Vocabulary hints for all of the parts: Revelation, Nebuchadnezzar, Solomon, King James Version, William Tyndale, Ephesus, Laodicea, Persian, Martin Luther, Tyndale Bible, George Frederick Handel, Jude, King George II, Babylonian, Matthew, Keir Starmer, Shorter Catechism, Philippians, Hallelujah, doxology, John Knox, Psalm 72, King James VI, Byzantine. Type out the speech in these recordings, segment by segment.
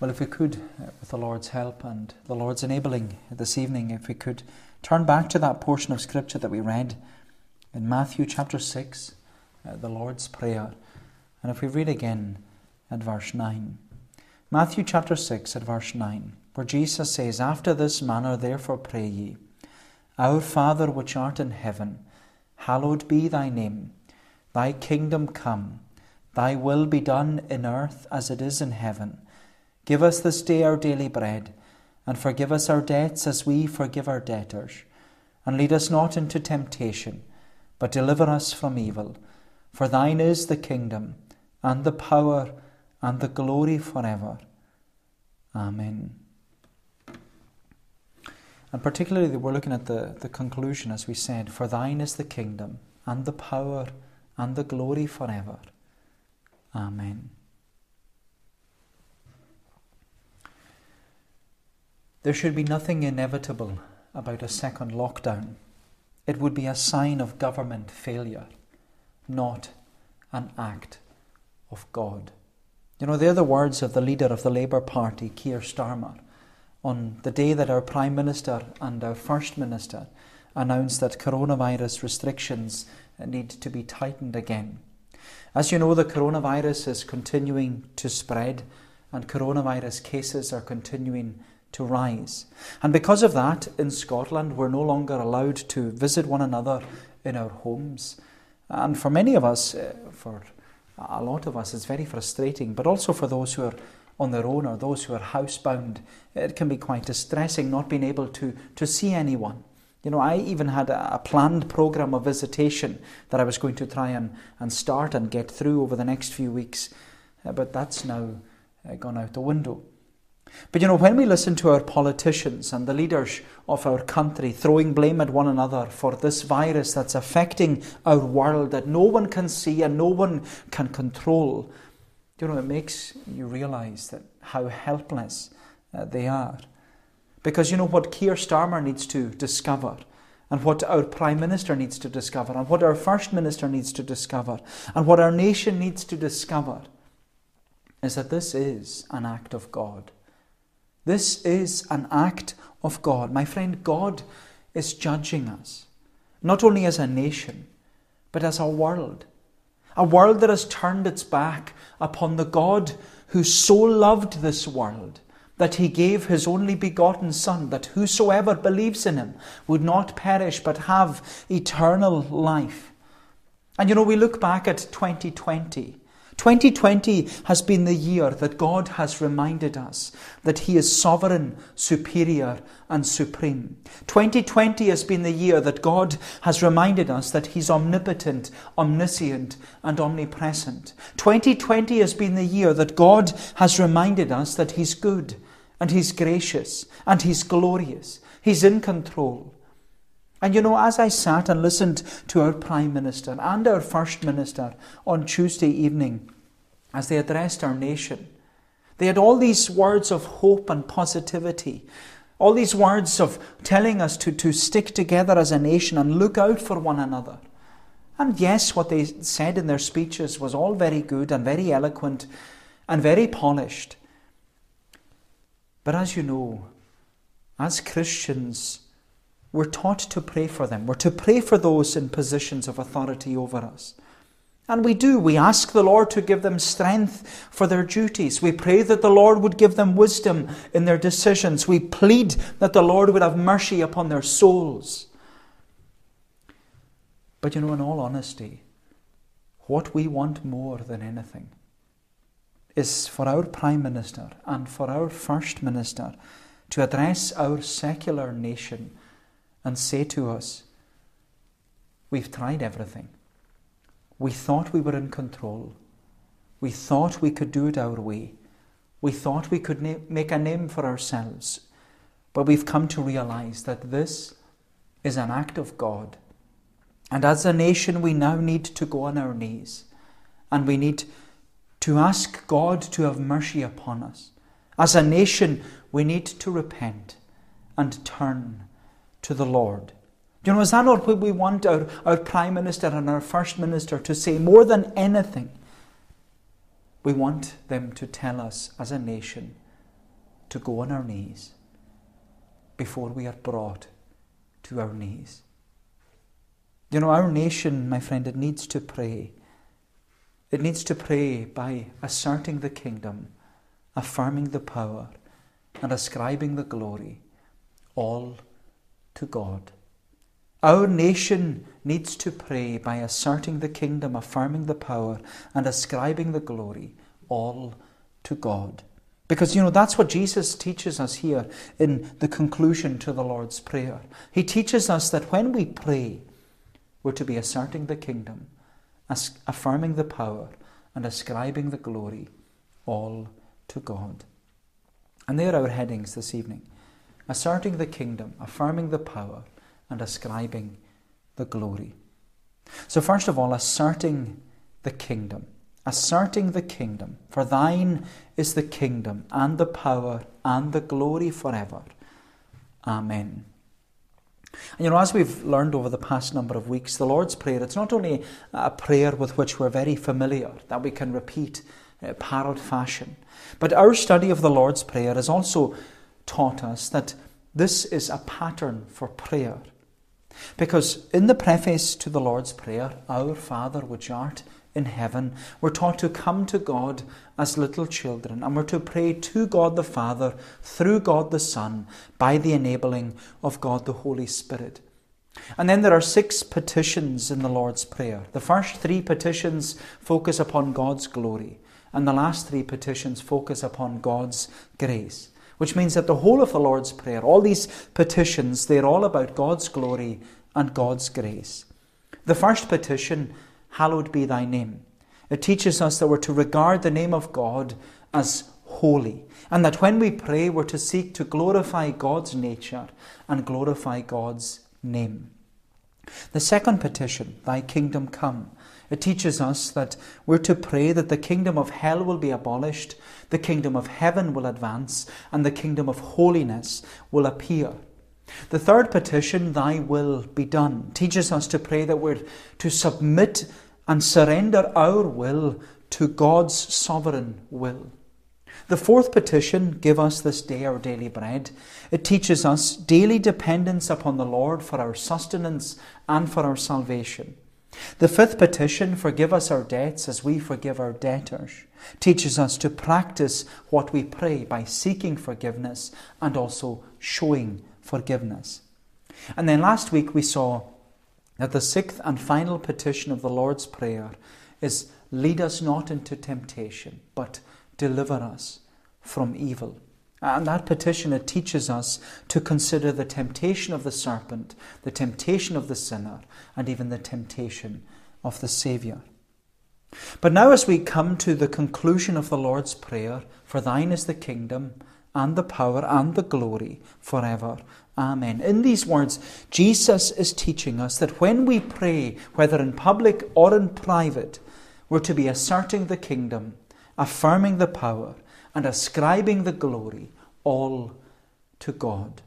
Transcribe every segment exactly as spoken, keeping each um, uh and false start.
Well, if we could, with the Lord's help and the Lord's enabling this evening, if we could turn back to that portion of Scripture that we read in Matthew chapter six, uh, the Lord's Prayer. And if we read again at verse nine. Matthew chapter six at verse nine, where Jesus says, "After this manner therefore pray ye, Our Father which art in heaven, hallowed be thy name. Thy kingdom come, thy will be done in earth as it is in heaven. Give us this day our daily bread, and forgive us our debts as we forgive our debtors. And lead us not into temptation, but deliver us from evil. For thine is the kingdom, and the power, and the glory forever. Amen." And particularly we're looking at the, the conclusion, as we said, "For thine is the kingdom, and the power, and the glory forever. Amen." There should be nothing inevitable about a second lockdown. It would be a sign of government failure, not an act of God. You know, they're the words of the leader of the Labour Party, Keir Starmer, on the day that our Prime Minister and our First Minister announced that coronavirus restrictions need to be tightened again. As you know, the coronavirus is continuing to spread, and coronavirus cases are continuing to rise. And because of that, in Scotland, we're no longer allowed to visit one another in our homes. And for many of us, for a lot of us, it's very frustrating, but also for those who are on their own or those who are housebound, it can be quite distressing not being able to, to see anyone. You know, I even had a, a planned program of visitation that I was going to try and, and start and get through over the next few weeks, uh, but that's now uh, gone out the window. But you know, when we listen to our politicians and the leaders of our country throwing blame at one another for this virus that's affecting our world that no one can see and no one can control, you know, it makes you realise that how helpless uh, they are. Because you know what Keir Starmer needs to discover, and what our Prime Minister needs to discover, and what our First Minister needs to discover, and what our nation needs to discover, is that this is an act of God. This is an act of God. My friend, God is judging us, not only as a nation, but as a world. A world that has turned its back upon the God who so loved this world that he gave his only begotten Son, that whosoever believes in him would not perish but have eternal life. And you know, we look back at twenty twenty. twenty twenty has been the year that God has reminded us that he is sovereign, superior, and supreme. twenty twenty has been the year that God has reminded us that he's omnipotent, omniscient, and omnipresent. twenty twenty has been the year that God has reminded us that he's good, and he's gracious, and he's glorious. He's in control. And you know, as I sat and listened to our Prime Minister and our First Minister on Tuesday evening, as they addressed our nation, they had all these words of hope and positivity, all these words of telling us to, to stick together as a nation and look out for one another. And yes, what they said in their speeches was all very good and very eloquent and very polished. But as you know, as Christians, we're taught to pray for them. We're to pray for those in positions of authority over us. And we do. We ask the Lord to give them strength for their duties. We pray that the Lord would give them wisdom in their decisions. We plead that the Lord would have mercy upon their souls. But you know, in all honesty, what we want more than anything is for our Prime Minister and for our First Minister to address our secular nation and say to us, "We've tried everything. We thought we were in control. We thought we could do it our way. We thought we could na- make a name for ourselves. But we've come to realize that this is an act of God. And as a nation, we now need to go on our knees. And we need to ask God to have mercy upon us. As a nation, we need to repent and turn to the Lord." You know, is that not what we want our, our Prime Minister and our First Minister to say? More than anything, we want them to tell us as a nation to go on our knees before we are brought to our knees. You know, our nation, my friend, it needs to pray. It needs to pray by asserting the kingdom, affirming the power, and ascribing the glory, all to God. Our nation needs to pray by asserting the kingdom, affirming the power, and ascribing the glory, all to God. Because, you know, that's what Jesus teaches us here in the conclusion to the Lord's Prayer. He teaches us that when we pray, we're to be asserting the kingdom, affirming the power, and ascribing the glory, all to God. And there are our headings this evening. Asserting the kingdom, affirming the power, and ascribing the glory. So first of all, asserting the kingdom. Asserting the kingdom. For thine is the kingdom and the power and the glory forever. Amen. And you know, as we've learned over the past number of weeks, the Lord's Prayer, it's not only a prayer with which we're very familiar, that we can repeat in a parrot fashion, but our study of the Lord's Prayer has also taught us that this is a pattern for prayer. Because in the preface to the Lord's Prayer, Our Father which art in heaven, we're taught to come to God as little children, and we're to pray to God the Father through God the Son by the enabling of God the Holy Spirit. And then there are six petitions in the Lord's Prayer. The first three petitions focus upon God's glory, and the last three petitions focus upon God's grace, which means that the whole of the Lord's Prayer, all these petitions, they're all about God's glory and God's grace. The first petition, Hallowed be thy name. It teaches us that we're to regard the name of God as holy, and that when we pray, we're to seek to glorify God's nature and glorify God's name. The second petition, Thy kingdom come, it teaches us that we're to pray that the kingdom of hell will be abolished, the kingdom of heaven will advance, and the kingdom of holiness will appear. The third petition, Thy will be done, teaches us to pray that we're to submit and surrender our will to God's sovereign will. The fourth petition, Give us this day our daily bread, it teaches us daily dependence upon the Lord for our sustenance and for our salvation. The fifth petition, Forgive us our debts as we forgive our debtors, teaches us to practice what we pray by seeking forgiveness and also showing forgiveness. And then last week we saw that the sixth and final petition of the Lord's Prayer is, Lead us not into temptation, but deliver us from evil. And that petition, it teaches us to consider the temptation of the serpent, the temptation of the sinner, and even the temptation of the Saviour. But now as we come to the conclusion of the Lord's Prayer, For thine is the kingdom and the power and the glory forever. Amen. In these words, Jesus is teaching us that when we pray, whether in public or in private, we're to be asserting the kingdom, affirming the power, and ascribing the glory, all to God.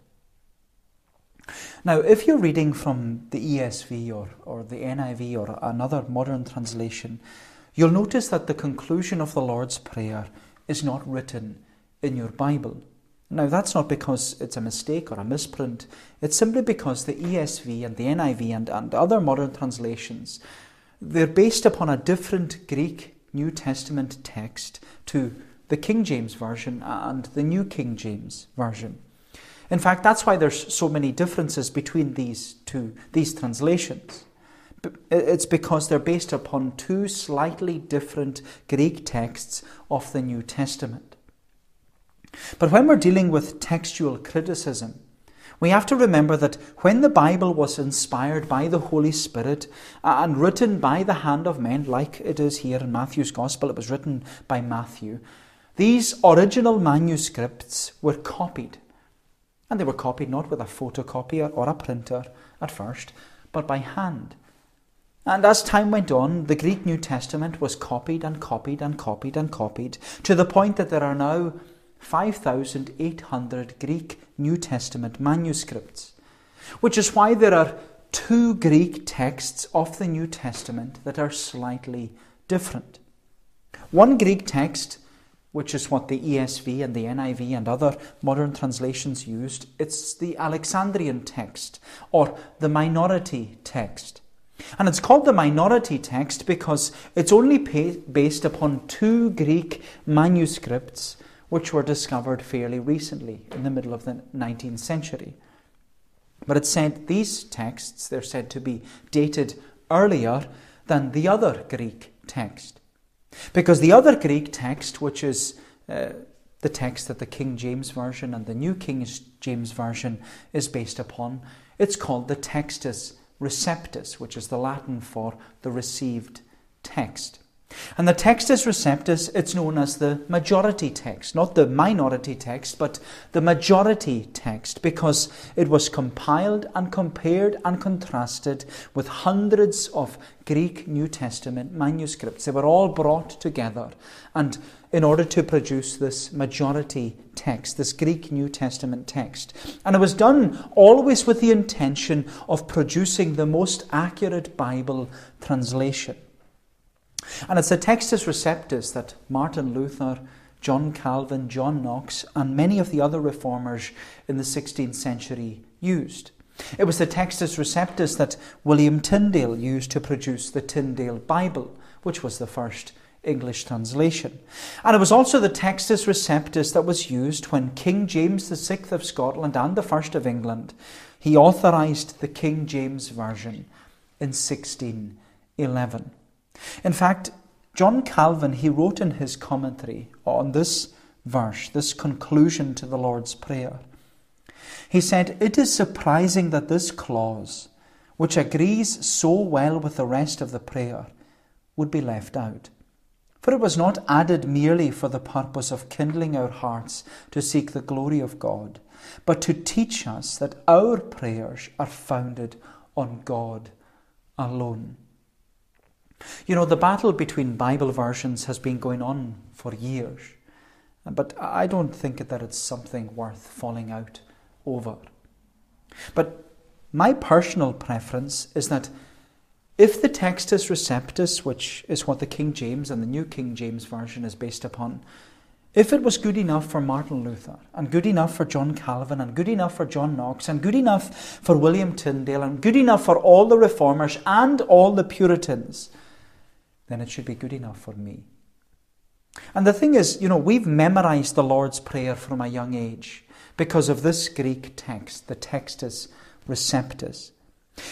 Now, if you're reading from the E S V or, or the N I V or another modern translation, you'll notice that the conclusion of the Lord's Prayer is not written in your Bible. Now, that's not because it's a mistake or a misprint. It's simply because the E S V and the N I V and, and other modern translations, they're based upon a different Greek New Testament text to the King James Version and the New King James Version. In fact, that's why there's so many differences between these two, these translations. It's because they're based upon two slightly different Greek texts of the New Testament. But when we're dealing with textual criticism, we have to remember that when the Bible was inspired by the Holy Spirit and written by the hand of men, like it is here in Matthew's Gospel, it was written by Matthew, these original manuscripts were copied, and they were copied not with a photocopier or a printer at first, but by hand. And as time went on, the Greek New Testament was copied and copied and copied and copied, to the point that there are now five thousand eight hundred Greek New Testament manuscripts, which is why there are two Greek texts of the New Testament that are slightly different. One Greek text which is what the E S V and the N I V and other modern translations used. It's the Alexandrian text, or the minority text. And it's called the minority text because it's only based upon two Greek manuscripts which were discovered fairly recently, in the middle of the nineteenth century. But it's said these texts, they're said to be dated earlier than the other Greek text. Because the other Greek text, which is uh, the text that the King James Version and the New King James Version is based upon, it's called the Textus Receptus, which is the Latin for the received text. And the Textus Receptus, it's known as the majority text, not the minority text, but the majority text, because it was compiled and compared and contrasted with hundreds of Greek New Testament manuscripts. They were all brought together, and in order to produce this majority text, this Greek New Testament text. And it was done always with the intention of producing the most accurate Bible translation. And it's the Textus Receptus that Martin Luther, John Calvin, John Knox, and many of the other reformers in the sixteenth century used. It was the Textus Receptus that William Tyndale used to produce the Tyndale Bible, which was the first English translation. And it was also the Textus Receptus that was used when King James the sixth of Scotland and the First of England, he authorised the King James Version in sixteen eleven. In fact, John Calvin, he wrote in his commentary on this verse, this conclusion to the Lord's Prayer. He said, "It is surprising that this clause, which agrees so well with the rest of the prayer, would be left out. For it was not added merely for the purpose of kindling our hearts to seek the glory of God, but to teach us that our prayers are founded on God alone." You know, the battle between Bible versions has been going on for years, but I don't think that it's something worth falling out over. But my personal preference is that if the Textus Receptus, which is what the King James and the New King James Version is based upon, if it was good enough for Martin Luther, and good enough for John Calvin, and good enough for John Knox, and good enough for William Tyndale, and good enough for all the Reformers and all the Puritans, then it should be good enough for me. And the thing is, you know, we've memorized the Lord's Prayer from a young age because of this Greek text, the Textus Receptus.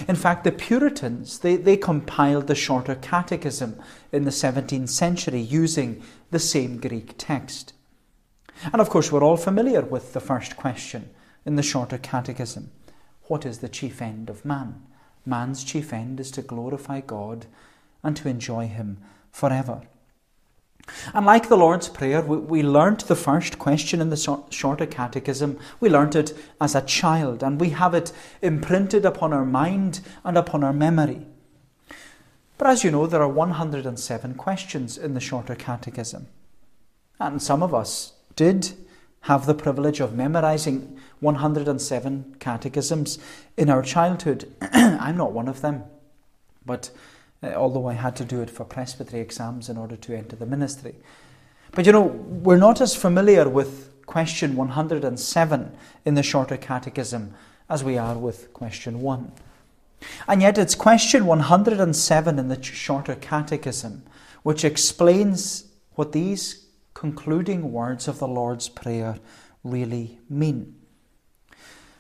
In fact, the Puritans, they, they compiled the Shorter Catechism in the seventeenth century using the same Greek text. And of course, we're all familiar with the first question in the Shorter Catechism. What is the chief end of man? Man's chief end is to glorify God and to enjoy Him forever. And like the Lord's Prayer, we, we learnt the first question in the Shorter Catechism. We learnt it as a child, and we have it imprinted upon our mind and upon our memory. But as you know, there are one hundred seven questions in the Shorter Catechism. And some of us did have the privilege of memorising one hundred seven catechisms in our childhood. I'm not one of them, but although I had to do it for presbytery exams in order to enter the ministry. But you know, we're not as familiar with question one hundred seven in the Shorter Catechism as we are with question one. And yet it's question one hundred seven in the Shorter Catechism which explains what these concluding words of the Lord's Prayer really mean.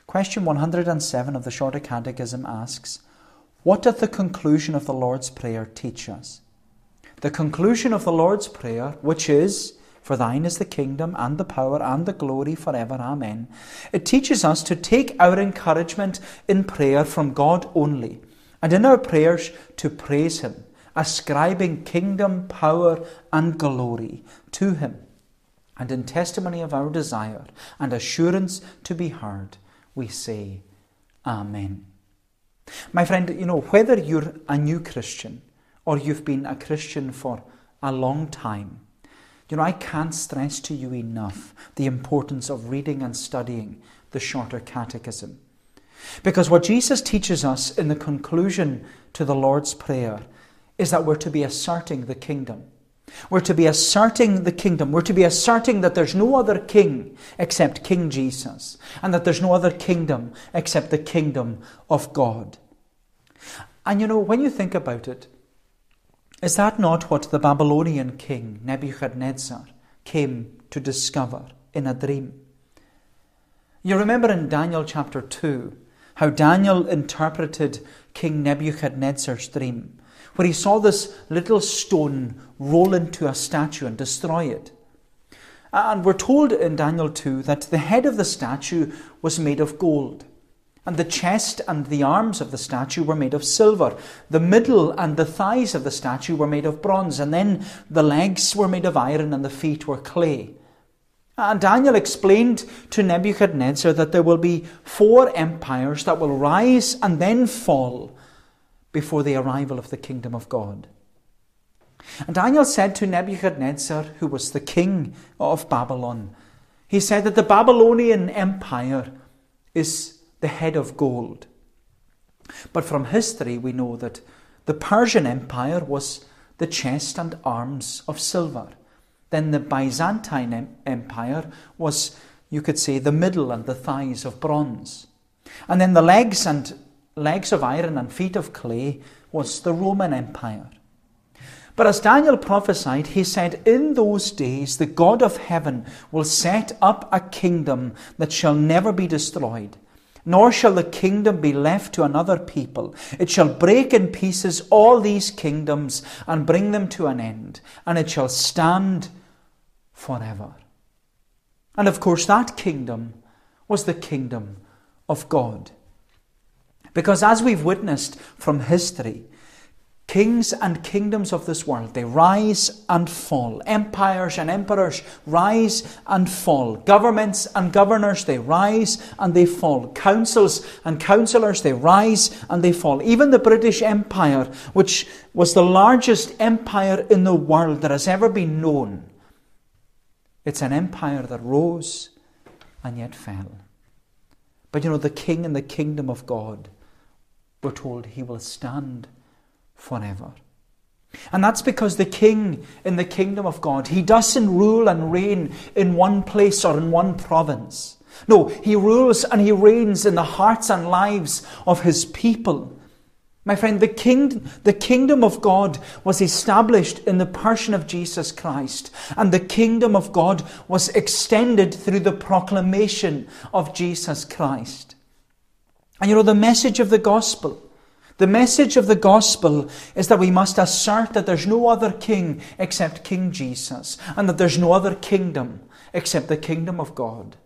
Question one hundred seven of the Shorter Catechism asks, "What doth the conclusion of the Lord's Prayer teach us?" The conclusion of the Lord's Prayer, which is, "For thine is the kingdom and the power and the glory forever. Amen." It teaches us to take our encouragement in prayer from God only, and in our prayers to praise Him, ascribing kingdom, power and glory to Him. And in testimony of our desire and assurance to be heard, we say, Amen. My friend, you know, whether you're a new Christian or you've been a Christian for a long time, you know, I can't stress to you enough the importance of reading and studying the Shorter Catechism. Because what Jesus teaches us in the conclusion to the Lord's Prayer is that we're to be asserting the kingdom. We're to be asserting the kingdom. We're to be asserting that there's no other king except King Jesus, and that there's no other kingdom except the kingdom of God. And you know, when you think about it, is that not what the Babylonian king Nebuchadnezzar came to discover in a dream? You remember in Daniel chapter two, how Daniel interpreted King Nebuchadnezzar's dream, where he saw this little stone roll into a statue and destroy it. And we're told in Daniel two that the head of the statue was made of gold, and the chest and the arms of the statue were made of silver. The middle and the thighs of the statue were made of bronze, and then the legs were made of iron and the feet were clay. And Daniel explained to Nebuchadnezzar that there will be four empires that will rise and then fall before the arrival of the kingdom of God. And Daniel said to Nebuchadnezzar, who was the king of Babylon, he said that the Babylonian Empire is the head of gold. But from history we know that the Persian Empire was the chest and arms of silver. Then the Byzantine Empire was, you could say, the middle and the thighs of bronze. And then the legs and legs of iron and feet of clay was the Roman Empire. But as Daniel prophesied, he said, in those days the God of heaven will set up a kingdom that shall never be destroyed, nor shall the kingdom be left to another people. It shall break in pieces all these kingdoms and bring them to an end, and it shall stand forever. And of course, that kingdom was the kingdom of God. Because as we've witnessed from history, kings and kingdoms of this world, they rise and fall. Empires and emperors rise and fall. Governments and governors, they rise and they fall. Councils and councillors, they rise and they fall. Even the British Empire, which was the largest empire in the world that has ever been known, it's an empire that rose and yet fell. But you know, the king and the kingdom of God, we're told he will stand forever. And that's because the king in the kingdom of God, he doesn't rule and reign in one place or in one province. No, he rules and he reigns in the hearts and lives of his people. My friend, the king, the kingdom of God was established in the person of Jesus Christ, and the kingdom of God was extended through the proclamation of Jesus Christ. And you know, the message of the gospel, the message of the gospel is that we must assert that there's no other king except King Jesus, and that there's no other kingdom except the kingdom of God.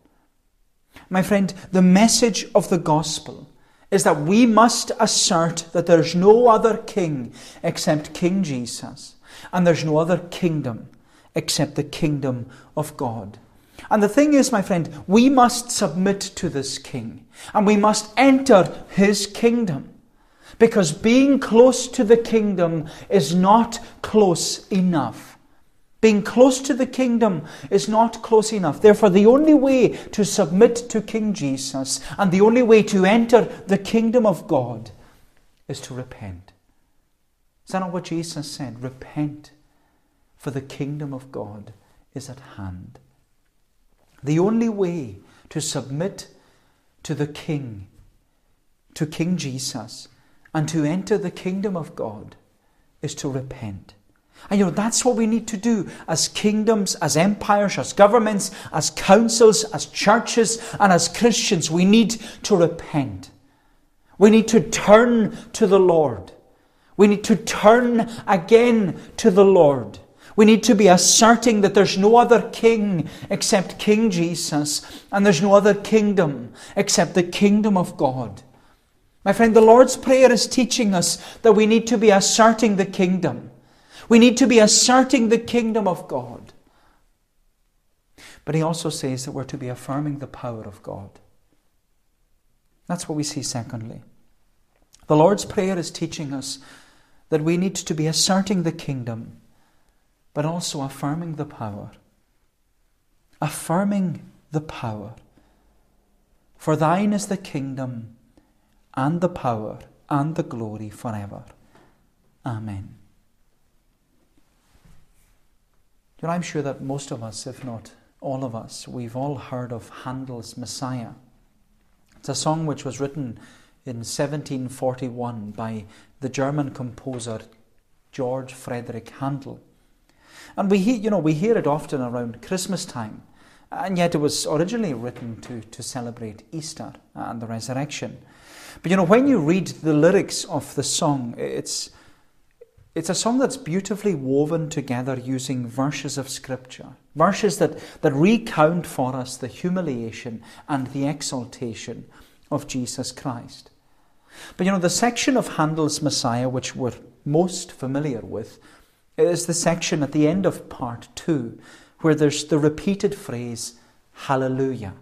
My friend, the message of the gospel is that we must assert that there's no other king except King Jesus, and there's no other kingdom except the kingdom of God. And the thing is, my friend, we must submit to this king, and we must enter his kingdom. Because being close to the kingdom is not close enough. Being close to the kingdom is not close enough. Therefore, the only way to submit to King Jesus and the only way to enter the kingdom of God is to repent. Is that not what Jesus said? Repent, for the kingdom of God is at hand. The only way to submit to the king, to King Jesus, and to enter the kingdom of God is to repent. And you know, that's what we need to do as kingdoms, as empires, as governments, as councils, as churches, and as Christians. We need to repent. We need to turn to the Lord. We need to turn again to the Lord. We need to be asserting that there's no other king except King Jesus, and there's no other kingdom except the kingdom of God. My friend, the Lord's Prayer is teaching us that we need to be asserting the kingdom. We need to be asserting the kingdom of God. But he also says that we're to be affirming the power of God. That's what we see secondly. The Lord's Prayer is teaching us that we need to be asserting the kingdom, but also affirming the power. Affirming the power. For thine is the kingdom, and the power, and the glory forever. Amen. You know, I'm sure that most of us, if not all of us, we've all heard of Handel's Messiah. It's a song which was written in seventeen forty-one by the German composer George Frederick Handel. And we hear, you know, we hear it often around Christmas time, and yet it was originally written to, to celebrate Easter and the resurrection. But you know, when you read the lyrics of the song, it's it's a song that's beautifully woven together using verses of Scripture, verses that, that recount for us the humiliation and the exaltation of Jesus Christ. But you know, the section of Handel's Messiah which we're most familiar with is the section at the end of part two, where there's the repeated phrase, Hallelujah.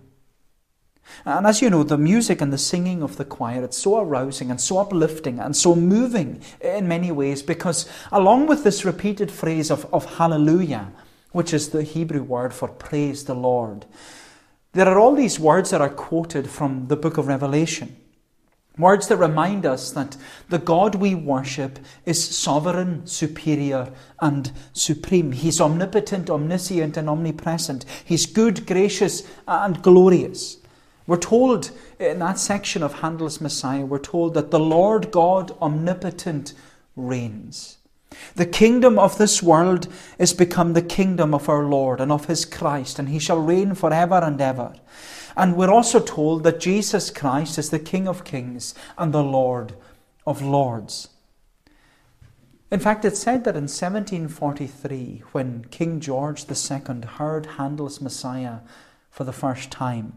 And as you know, the music and the singing of the choir, it's so arousing and so uplifting and so moving in many ways, because along with this repeated phrase of, of Hallelujah, which is the Hebrew word for praise the Lord, there are all these words that are quoted from the book of Revelation. Words that remind us that the God we worship is sovereign, superior, and supreme. He's omnipotent, omniscient, and omnipresent. He's good, gracious, and glorious. We're told in that section of Handel's Messiah, we're told that the Lord God omnipotent reigns. The kingdom of this world is become the kingdom of our Lord and of his Christ, and he shall reign forever and ever. And we're also told that Jesus Christ is the King of kings and the Lord of lords. In fact, it's said that in seventeen forty-three, when King George the Second heard Handel's Messiah for the first time,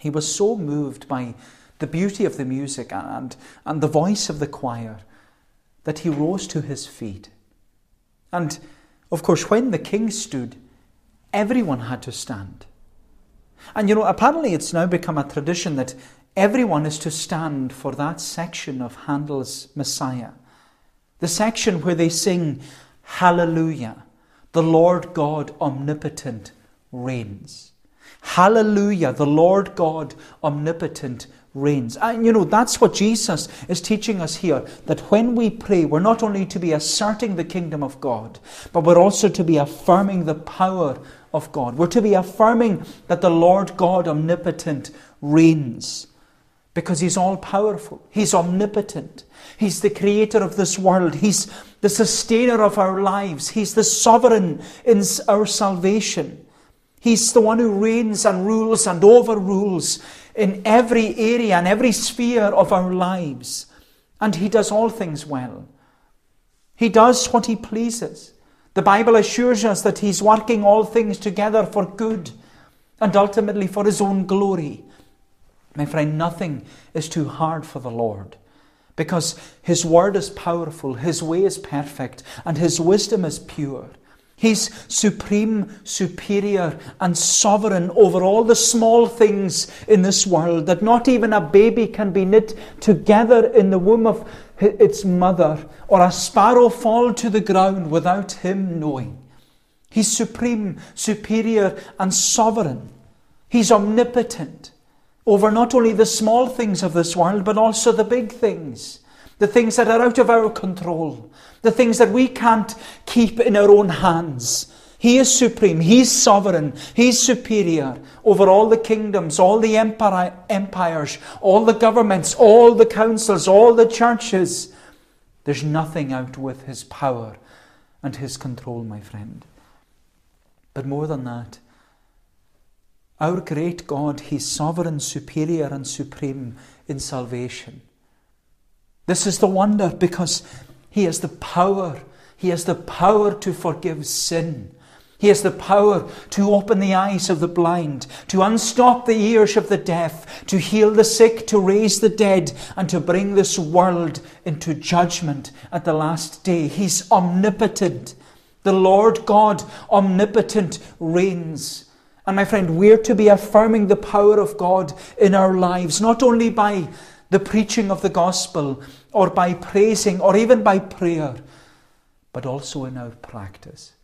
he was so moved by the beauty of the music and, and the voice of the choir that he rose to his feet. And, of course, when the king stood, everyone had to stand. And, you know, apparently it's now become a tradition that everyone is to stand for that section of Handel's Messiah. The section where they sing, Hallelujah, the Lord God omnipotent reigns. Hallelujah, the Lord God omnipotent reigns. And, you know, that's what Jesus is teaching us here, that when we pray, we're not only to be asserting the kingdom of God, but we're also to be affirming the power of God. We're to be affirming that the Lord God omnipotent reigns, because he's all-powerful. He's omnipotent. He's the creator of this world. He's the sustainer of our lives. He's the sovereign in our salvation. He's the one who reigns and rules and overrules in every area and every sphere of our lives. And he does all things well. He does what he pleases. The Bible assures us that he's working all things together for good and ultimately for his own glory. My friend, nothing is too hard for the Lord, because his word is powerful, his way is perfect, and his wisdom is pure. He's supreme, superior, and sovereign over all the small things in this world that not even a baby can be knit together in the womb of its mother, or a sparrow fall to the ground without him knowing. He's supreme, superior, and sovereign. He's omnipotent over not only the small things of this world, but also the big things. The things that are out of our control. The things that we can't keep in our own hands. He is supreme. He's sovereign. He's superior over all the kingdoms, all the empire, empires, all the governments, all the councils, all the churches. There's nothing out with his power and his control, my friend. But more than that, our great God, he's sovereign, superior, and supreme in salvation. This is the wonder, because he has the power. He has the power to forgive sin. He has the power to open the eyes of the blind, to unstop the ears of the deaf, to heal the sick, to raise the dead, and to bring this world into judgment at the last day. He's omnipotent. The Lord God omnipotent reigns. And my friend, we're to be affirming the power of God in our lives, not only by the preaching of the gospel, or by praising, or even by prayer, but also in our practice.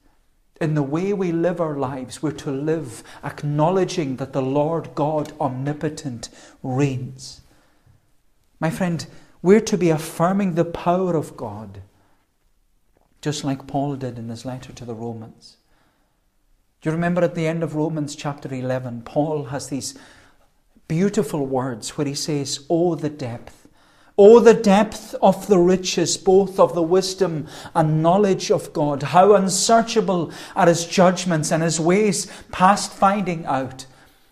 In the way we live our lives, we're to live acknowledging that the Lord God omnipotent reigns. My friend, we're to be affirming the power of God, just like Paul did in his letter to the Romans. Do you remember at the end of Romans chapter eleven, Paul has these beautiful words where he says, "Oh, the depth, oh, the depth of the riches, both of the wisdom and knowledge of God. How unsearchable are his judgments and his ways past finding out."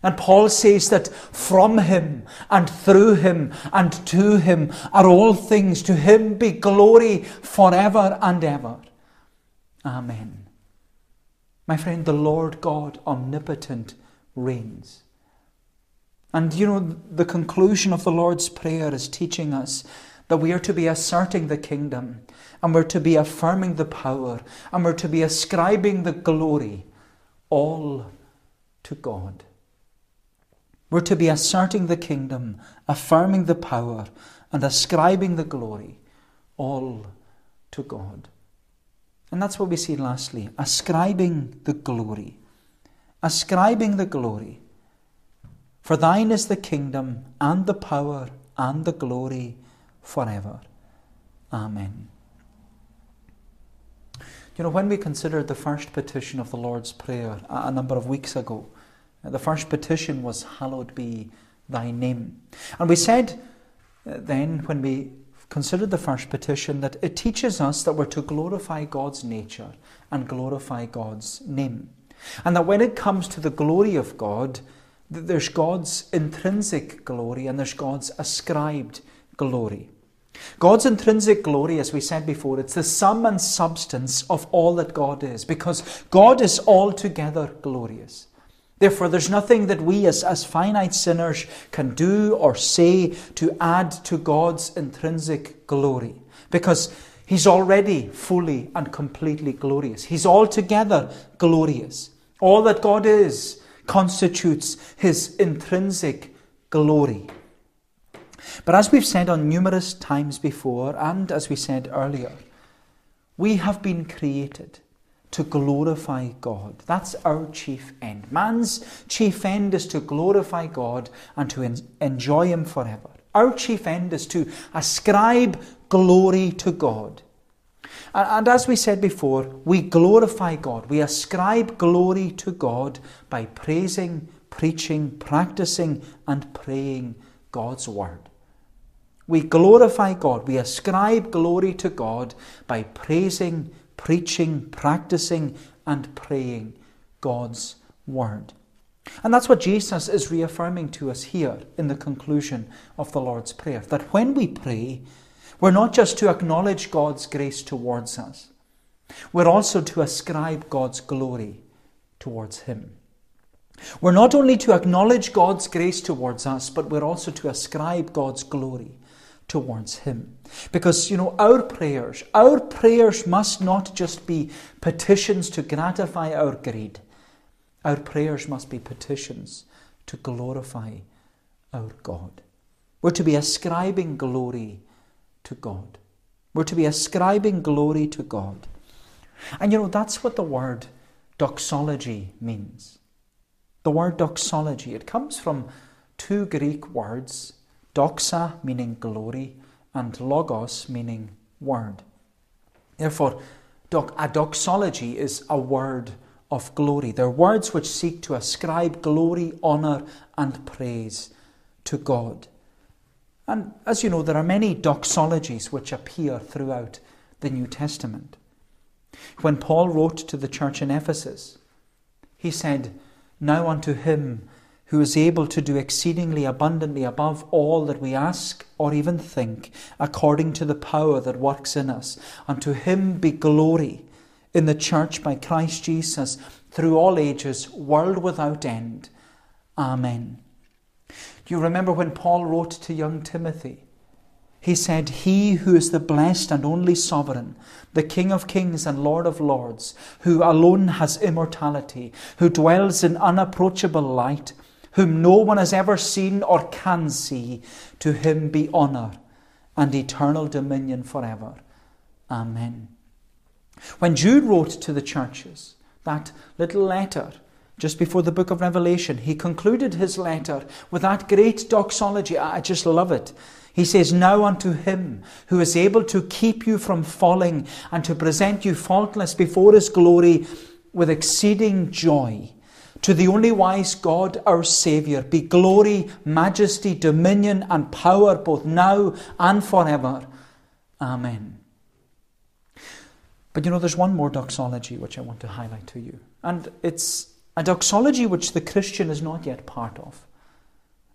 And Paul says that from him and through him and to him are all things. To him be glory forever and ever. Amen. My friend, the Lord God omnipotent reigns. And you know, the conclusion of the Lord's Prayer is teaching us that we are to be asserting the kingdom, and we're to be affirming the power, and we're to be ascribing the glory all to God. We're to be asserting the kingdom, affirming the power, and ascribing the glory all to God. And that's what we see lastly, ascribing the glory. Ascribing the glory. For thine is the kingdom and the power and the glory forever. Amen. You know, when we considered the first petition of the Lord's Prayer a number of weeks ago, the first petition was, "Hallowed be thy name." And we said then, when we considered the first petition, that it teaches us that we're to glorify God's nature and glorify God's name. And that when it comes to the glory of God, there's God's intrinsic glory and there's God's ascribed glory. God's intrinsic glory, as we said before, it's the sum and substance of all that God is, because God is altogether glorious. Therefore, there's nothing that we as, as finite sinners can do or say to add to God's intrinsic glory, because he's already fully and completely glorious. He's altogether glorious. All that God is constitutes his intrinsic glory. But as we've said on numerous times before, and as we said earlier, we have been created to glorify God. That's our chief end. Man's chief end is to glorify God and to en- enjoy him forever. Our chief end is to ascribe glory to God. And, and as we said before, we glorify God. We ascribe glory to God by praising, preaching, practicing, and praying God's word. We glorify God. We ascribe glory to God by praising, preaching, practicing, and praying God's word. And that's what Jesus is reaffirming to us here in the conclusion of the Lord's Prayer, that when we pray, we're not just to acknowledge God's grace towards us, we're also to ascribe God's glory towards him. We're not only to acknowledge God's grace towards us, but we're also to ascribe God's glory towards him. Because, you know, our prayers, our prayers must not just be petitions to gratify our greed. Our prayers must be petitions to glorify our God. We're to be ascribing glory to God. We're to be ascribing glory to God. And, you know, that's what the word doxology means. The word doxology, it comes from two Greek words, doxa meaning glory and logos meaning word. Therefore, doc- a doxology is a word of glory. They're words which seek to ascribe glory, honor, and praise to God. And as you know, there are many doxologies which appear throughout the New Testament. When Paul wrote to the church in Ephesus, he said, "Now unto him who is able to do exceedingly abundantly above all that we ask or even think, according to the power that works in us. And to him be glory in the church by Christ Jesus through all ages, world without end. Amen." Do you remember when Paul wrote to young Timothy? He said, "He who is the blessed and only sovereign, the King of kings and Lord of lords, who alone has immortality, who dwells in unapproachable light, whom no one has ever seen or can see, to him be honour and eternal dominion forever. Amen." When Jude wrote to the churches, that little letter just before the book of Revelation, he concluded his letter with that great doxology. I just love it. He says, "Now unto him who is able to keep you from falling and to present you faultless before his glory with exceeding joy. To the only wise God, our Saviour, be glory, majesty, dominion and power both now and forever. Amen. But you know, there's one more doxology which I want to highlight to you. And it's a doxology which the Christian is not yet part of.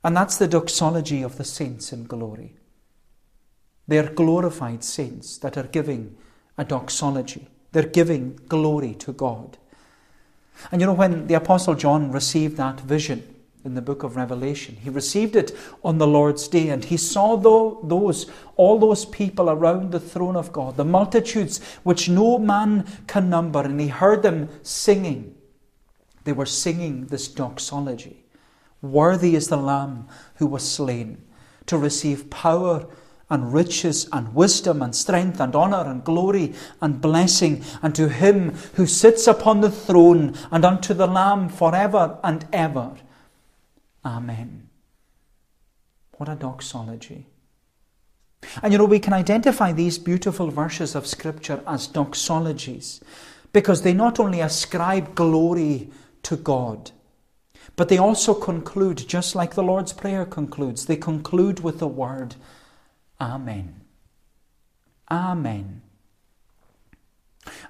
And that's the doxology of the saints in glory. They're glorified saints that are giving a doxology. They're giving glory to God. And you know, when the Apostle John received that vision in the book of Revelation, he received it on the Lord's day, and he saw those, all those people around the throne of God, the multitudes which no man can number, and he heard them singing. They were singing this doxology. Worthy is the Lamb who was slain to receive power and riches and wisdom and strength and honour and glory and blessing, and to him who sits upon the throne and unto the Lamb forever and ever. Amen. What a doxology. And you know, we can identify these beautiful verses of Scripture as doxologies because they not only ascribe glory to God, but they also conclude, just like the Lord's Prayer concludes, they conclude with the word Amen. Amen.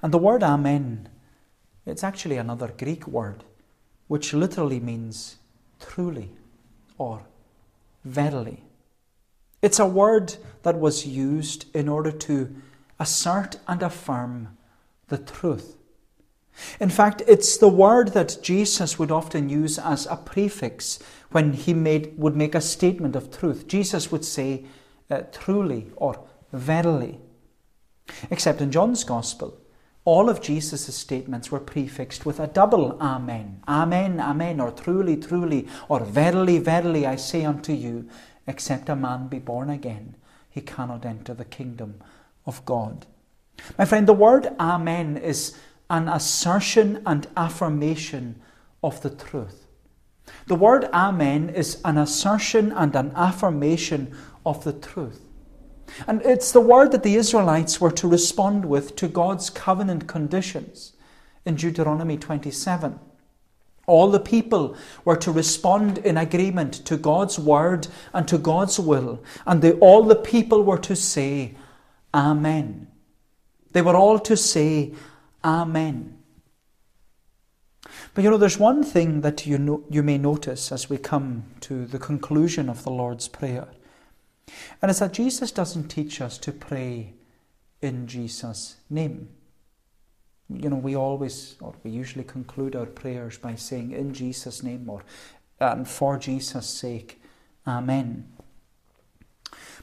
And the word Amen, it's actually another Greek word which literally means truly or verily. It's a word that was used in order to assert and affirm the truth. In fact, it's the word that Jesus would often use as a prefix when he made would make a statement of truth. Jesus would say uh, truly or verily. Except in John's Gospel, all of Jesus' statements were prefixed with a double Amen. Amen, Amen, or truly, truly, or verily, verily, I say unto you, except a man be born again, he cannot enter the kingdom of God. My friend, the word Amen is an assertion and affirmation of the truth. The word Amen is an assertion and an affirmation of the truth. And it's the word that the Israelites were to respond with to God's covenant conditions in Deuteronomy twenty-seven. All the people were to respond in agreement to God's word and to God's will, and they, all the people were to say, Amen. They were all to say, Amen. But you know, there's one thing that you, know, you may notice as we come to the conclusion of the Lord's Prayer. And it's that Jesus doesn't teach us to pray in Jesus' name. You know, we always, or we usually conclude our prayers by saying, in Jesus' name, or and for Jesus' sake, Amen.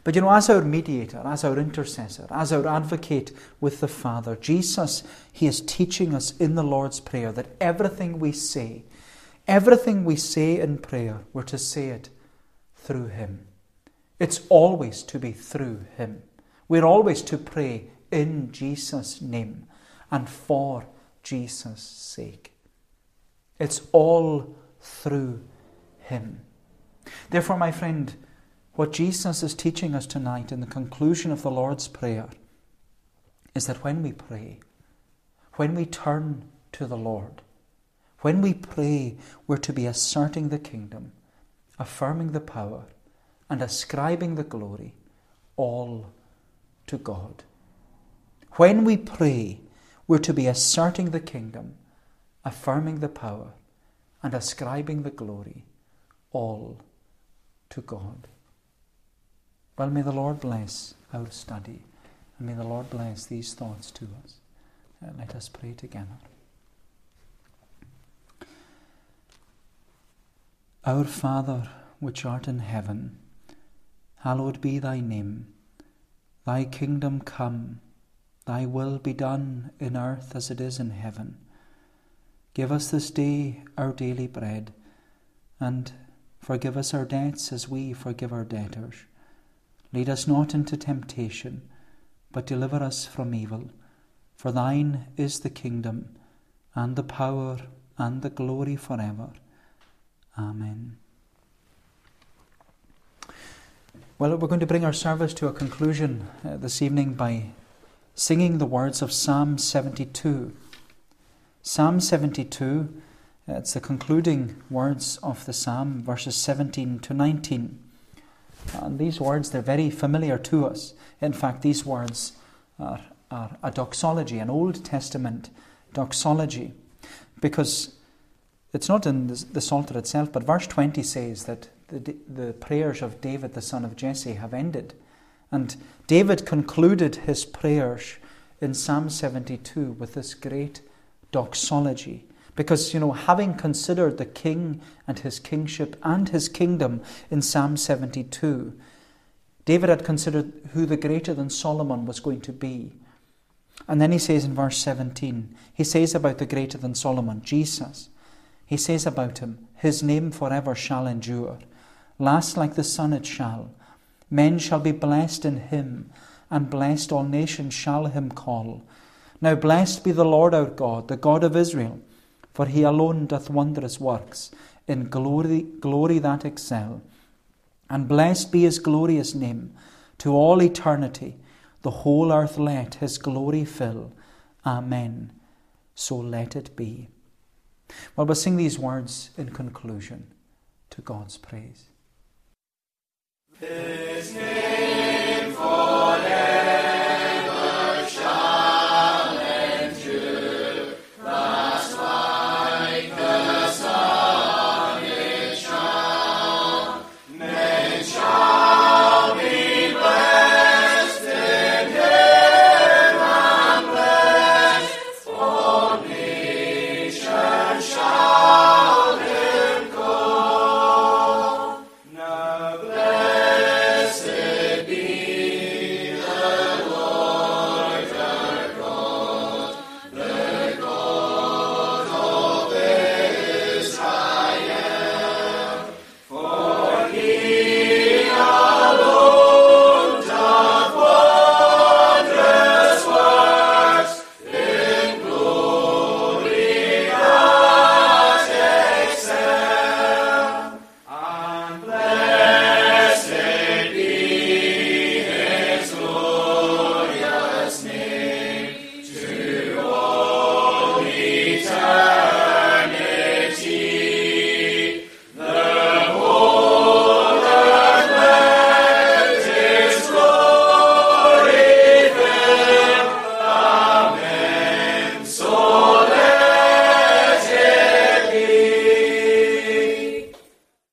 But you know, as our mediator, as our intercessor, as our advocate with the Father, Jesus, he is teaching us in the Lord's Prayer that everything we say, everything we say in prayer, we're to say it through him. It's always to be through him. We're always to pray in Jesus' name and for Jesus' sake. It's all through him. Therefore, my friend, what Jesus is teaching us tonight in the conclusion of the Lord's Prayer is that when we pray, when we turn to the Lord, when we pray, we're to be asserting the kingdom, affirming the power, and ascribing the glory all to God. When we pray, we're to be asserting the kingdom, affirming the power, and ascribing the glory all to God. Well, may the Lord bless our study, and may the Lord bless these thoughts to us. Uh, let us pray together. Our Father, which art in heaven, hallowed be thy name. Thy kingdom come, thy will be done in earth as it is in heaven. Give us this day our daily bread, and forgive us our debts as we forgive our debtors. Lead us not into temptation, but deliver us from evil. For thine is the kingdom, and the power, and the glory forever. Amen. Well, we're going to bring our service to a conclusion uh, this evening by singing the words of Psalm seventy-two. Psalm seventy-two, it's the concluding words of the psalm, verses seventeen to nineteen. And these words, they're very familiar to us. In fact, these words are, are a doxology, an Old Testament doxology, because it's not in the, the Psalter itself, but verse twenty says that the, the prayers of David, the son of Jesse, have ended. And David concluded his prayers in Psalm seventy-two with this great doxology. Because, you know, having considered the king and his kingship and his kingdom in Psalm seventy-two, David had considered who the greater than Solomon was going to be. And then he says in verse seventeen, he says about the greater than Solomon, Jesus. He says about him, his name forever shall endure. Last like the sun it shall. Men shall be blessed in him, and blessed all nations shall him call. Now blessed be the Lord our God, the God of Israel, for he alone doth wondrous works, in glory, glory that excel. And blessed be his glorious name, to all eternity. The whole earth let his glory fill. Amen. So let it be. Well, we'll sing these words in conclusion to God's praise. His name.